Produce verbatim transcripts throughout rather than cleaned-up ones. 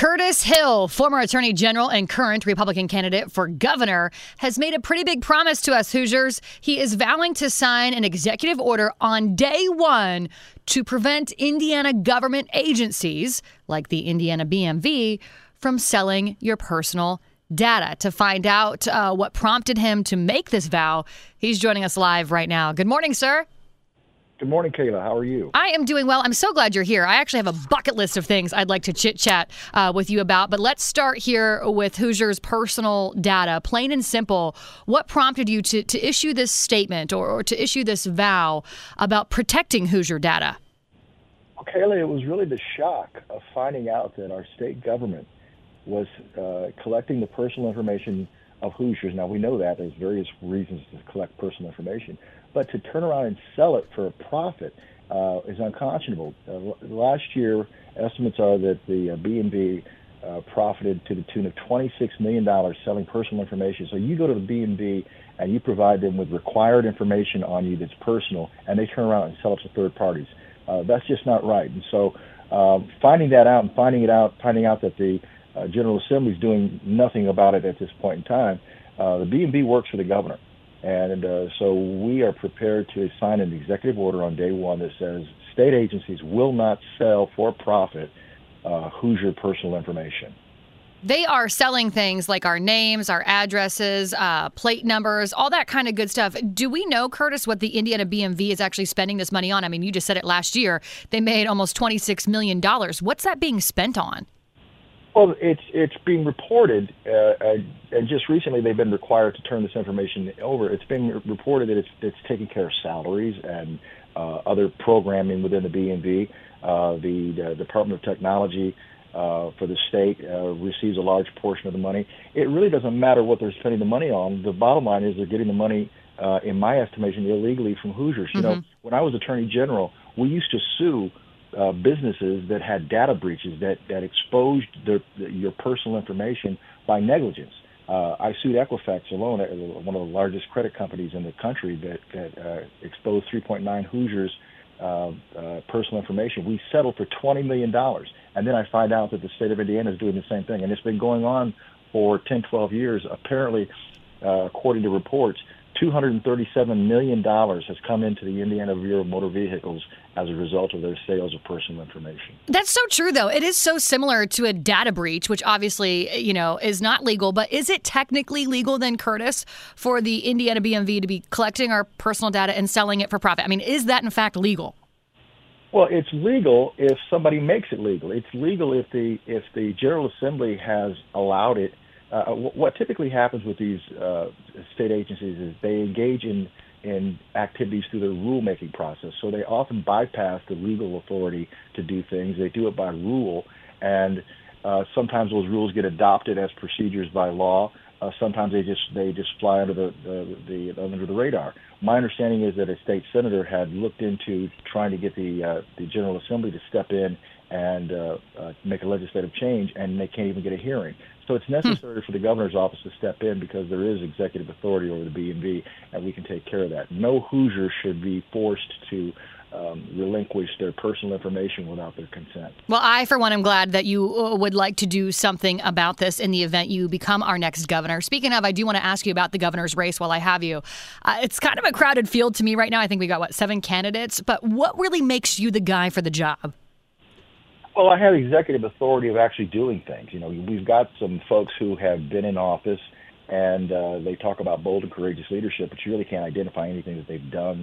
Curtis Hill, former attorney general and current Republican candidate for governor, has made a pretty big promise to us Hoosiers. He is vowing to sign an executive order on day one to prevent Indiana government agencies, like the Indiana B M V, from selling your personal data. To find out uh, what prompted him to make this vow, he's joining us live right now. Good morning, sir. Good morning, Kayla. How are you? I am doing well. I'm so glad you're here. I actually have a bucket list of things I'd like to chit-chat uh, with you about, but let's start here with Hoosiers' personal data. Plain and simple, what prompted you to, to issue this statement or, or to issue this vow about protecting Hoosier data? Well, Kayla, it was really the shock of finding out that our state government was uh, collecting the personal information of Hoosiers. Now, we know that there's various reasons to collect personal information, but to turn around and sell it for a profit uh, is unconscionable. Uh, l- last year, estimates are that the uh, B and B uh, profited to the tune of twenty-six million dollars selling personal information. So you go to the B and B and you provide them with required information on you that's personal, and they turn around and sell it to third parties. Uh, that's just not right. And so uh, finding that out and finding it out, finding out that the Uh, General Assembly is doing nothing about it at this point in time. Uh, the B and B works for the governor, and uh, so we are prepared to sign an executive order on day one that says state agencies will not sell for profit uh, Hoosier personal information. They are selling things like our names, our addresses, uh, plate numbers, all that kind of good stuff. Do we know, Curtis, what the Indiana B M V is actually spending this money on? I mean, you just said it last year. They made almost twenty-six million dollars. What's that being spent on? Well, it's it's being reported, uh, uh, and just recently they've been required to turn this information over. It's been re- reported that it's it's taking care of salaries and uh, other programming within the B and B. Uh, the, the Department of Technology uh, for the state uh, receives a large portion of the money. It really doesn't matter what they're spending the money on. The bottom line is they're getting the money, uh, in my estimation, illegally from Hoosiers. Mm-hmm. You know, when I was Attorney General, we used to sue Uh, businesses that had data breaches that, that exposed their, your personal information by negligence. Uh, I sued Equifax alone, one of the largest credit companies in the country, that, that uh, exposed three point nine Hoosiers' uh, uh, personal information. We settled for twenty million dollars, and then I find out that the state of Indiana is doing the same thing, and it's been going on for ten, twelve years. Apparently, uh, according to reports, two hundred thirty-seven million dollars has come into the Indiana Bureau of Motor Vehicles as a result of their sales of personal information. That's so true, though. It is so similar to a data breach, which obviously, you know, is not legal. But is it technically legal then, Curtis, for the Indiana B M V to be collecting our personal data and selling it for profit? I mean, is that in fact legal? Well, it's legal if somebody makes it legal. It's legal if the if the General Assembly has allowed it. Uh, what typically happens with these uh, state agencies is they engage in, in activities through their rulemaking process. So they often bypass the legal authority to do things. They do it by rule, and uh, sometimes those rules get adopted as procedures by law. Uh, sometimes they just they just fly under the, the, the under the radar. My understanding is that a state senator had looked into trying to get the uh, the General Assembly to step in and uh, uh, make a legislative change, and they can't even get a hearing. So it's necessary hmm. for the governor's office to step in because there is executive authority over the B and B, and we can take care of that. No Hoosier should be forced to Um, relinquish their personal information without their consent. Well, I, for one, am glad that you uh, would like to do something about this in the event you become our next governor. Speaking of, I do want to ask you about the governor's race while I have you. Uh, it's kind of a crowded field to me right now. I think we got, what, seven candidates? But what really makes you the guy for the job? Well, I have executive authority of actually doing things. You know, we've got some folks who have been in office, and uh, they talk about bold and courageous leadership, but you really can't identify anything that they've done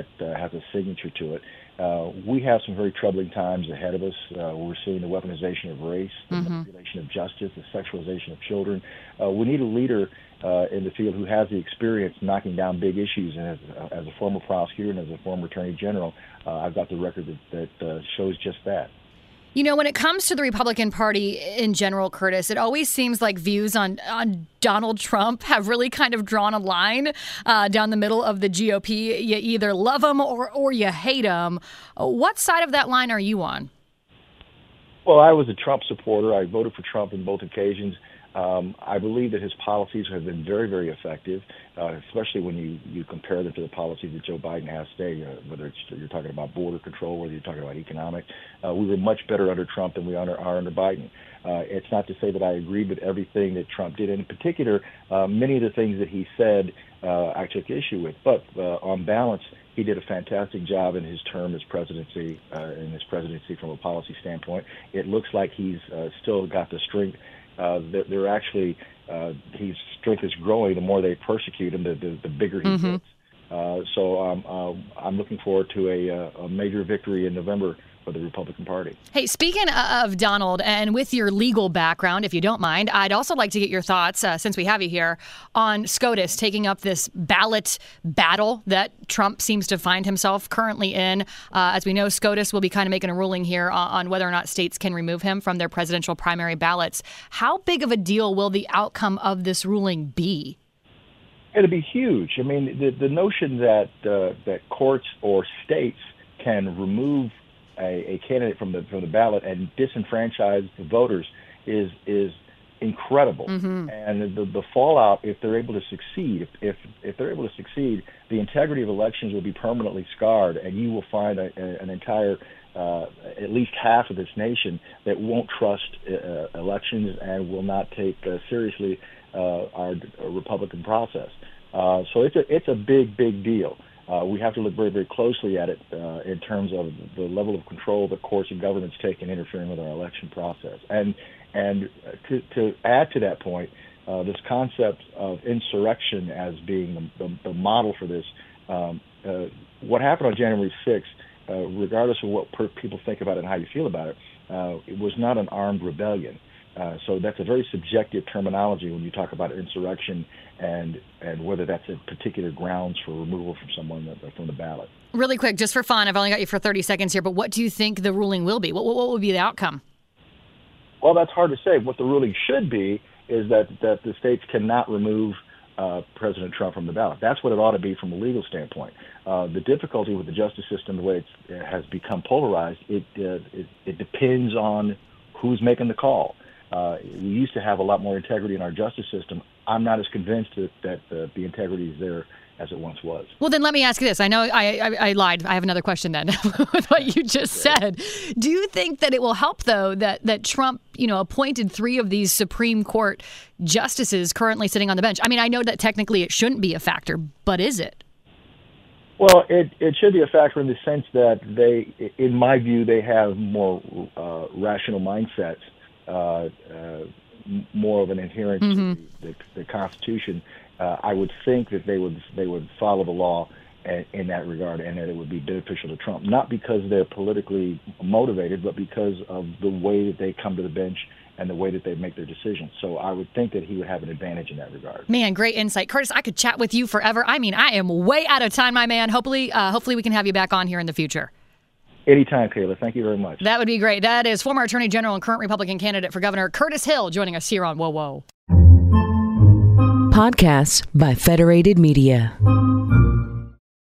that uh, has a signature to it. Uh, we have some very troubling times ahead of us. Uh, we're seeing the weaponization of race, the mm-hmm. manipulation of justice, the sexualization of children. Uh, we need a leader uh, in the field who has the experience knocking down big issues. And as, uh, as a former prosecutor and as a former attorney general, uh, I've got the record that, that uh, shows just that. You know, when it comes to the Republican Party in general, Curtis, it always seems like views on, on Donald Trump have really kind of drawn a line uh, down the middle of the G O P. You either love him or, or you hate him. What side of that line are you on? Well, I was a Trump supporter. I voted for Trump on both occasions. Um, I believe that his policies have been very, very effective, uh, especially when you, you compare them to the policies that Joe Biden has today, uh, whether it's, you're talking about border control, whether you're talking about economic. Uh, we were much better under Trump than we are under, are under Biden. Uh, it's not to say that I agreed with everything that Trump did. And in particular, uh, many of the things that he said uh, I took issue with. But uh, on balance, he did a fantastic job in his term as presidency, uh, in his presidency from a policy standpoint. It looks like he's uh, still got the strength. Uh, they're, they're actually, uh, his strength is growing. The more they persecute him, the, the, the bigger he mm-hmm. gets. Uh, so um, um, I'm looking forward to a, a major victory in November for the Republican Party. Hey, speaking of Donald, and with your legal background, if you don't mind, I'd also like to get your thoughts, uh, since we have you here, on SCOTUS taking up this ballot battle that Trump seems to find himself currently in. Uh, as we know, SCOTUS will be kind of making a ruling here on, on whether or not states can remove him from their presidential primary ballots. How big of a deal will the outcome of this ruling be? It'll be huge. I mean, the, the notion that uh, that courts or states can remove A, a candidate from the from the ballot and disenfranchise the voters is is incredible. Mm-hmm. And the the fallout, if they're able to succeed, if, if if they're able to succeed, the integrity of elections will be permanently scarred, and you will find a, a, an entire, uh, at least half of this nation that won't trust uh, elections and will not take uh, seriously uh, our Republican process. Uh, so it's a it's a big big deal. Uh, we have to look very, very closely at it uh, in terms of the level of control that courts and governments take in interfering with our election process. And and to, to add to that point, uh, this concept of insurrection as being the, the, the model for this, um, uh, what happened on January sixth, uh, regardless of what per- people think about it and how you feel about it, uh, it was not an armed rebellion. Uh, so that's a very subjective terminology when you talk about insurrection and and whether that's a particular grounds for removal from someone that, from the ballot. Really quick, just for fun, I've only got you for thirty seconds here, but what do you think the ruling will be? What what, what will be the outcome? Well, that's hard to say. What the ruling should be is that, that the states cannot remove uh, President Trump from the ballot. That's what it ought to be from a legal standpoint. Uh, the difficulty with the justice system, the way it's, it has become polarized, it, uh, it it depends on who's making the call. Uh, we used to have a lot more integrity in our justice system. I'm not as convinced that, that uh, the integrity is there as it once was. Well, then let me ask you this. I know I, I, I lied. I have another question then with what you just said. Do you think that it will help, though, that, that Trump, you know, appointed three of these Supreme Court justices currently sitting on the bench? I mean, I know that technically it shouldn't be a factor, but is it? Well, it, it should be a factor in the sense that they, in my view, they have more uh, rational mindsets. Uh, uh, more of an adherence mm-hmm. to the, the Constitution, uh, I would think that they would they would follow the law a, in that regard, and that it would be beneficial to Trump, not because they're politically motivated, but because of the way that they come to the bench and the way that they make their decisions. So I would think that he would have an advantage in that regard. Man, great insight. Curtis, I could chat with you forever. I mean, I am way out of time, my man. Hopefully, uh, hopefully we can have you back on here in the future. Anytime, Kayla. Thank you very much. That would be great. That is former Attorney General and current Republican candidate for governor Curtis Hill joining us here on Whoa Whoa. Podcasts by Federated Media.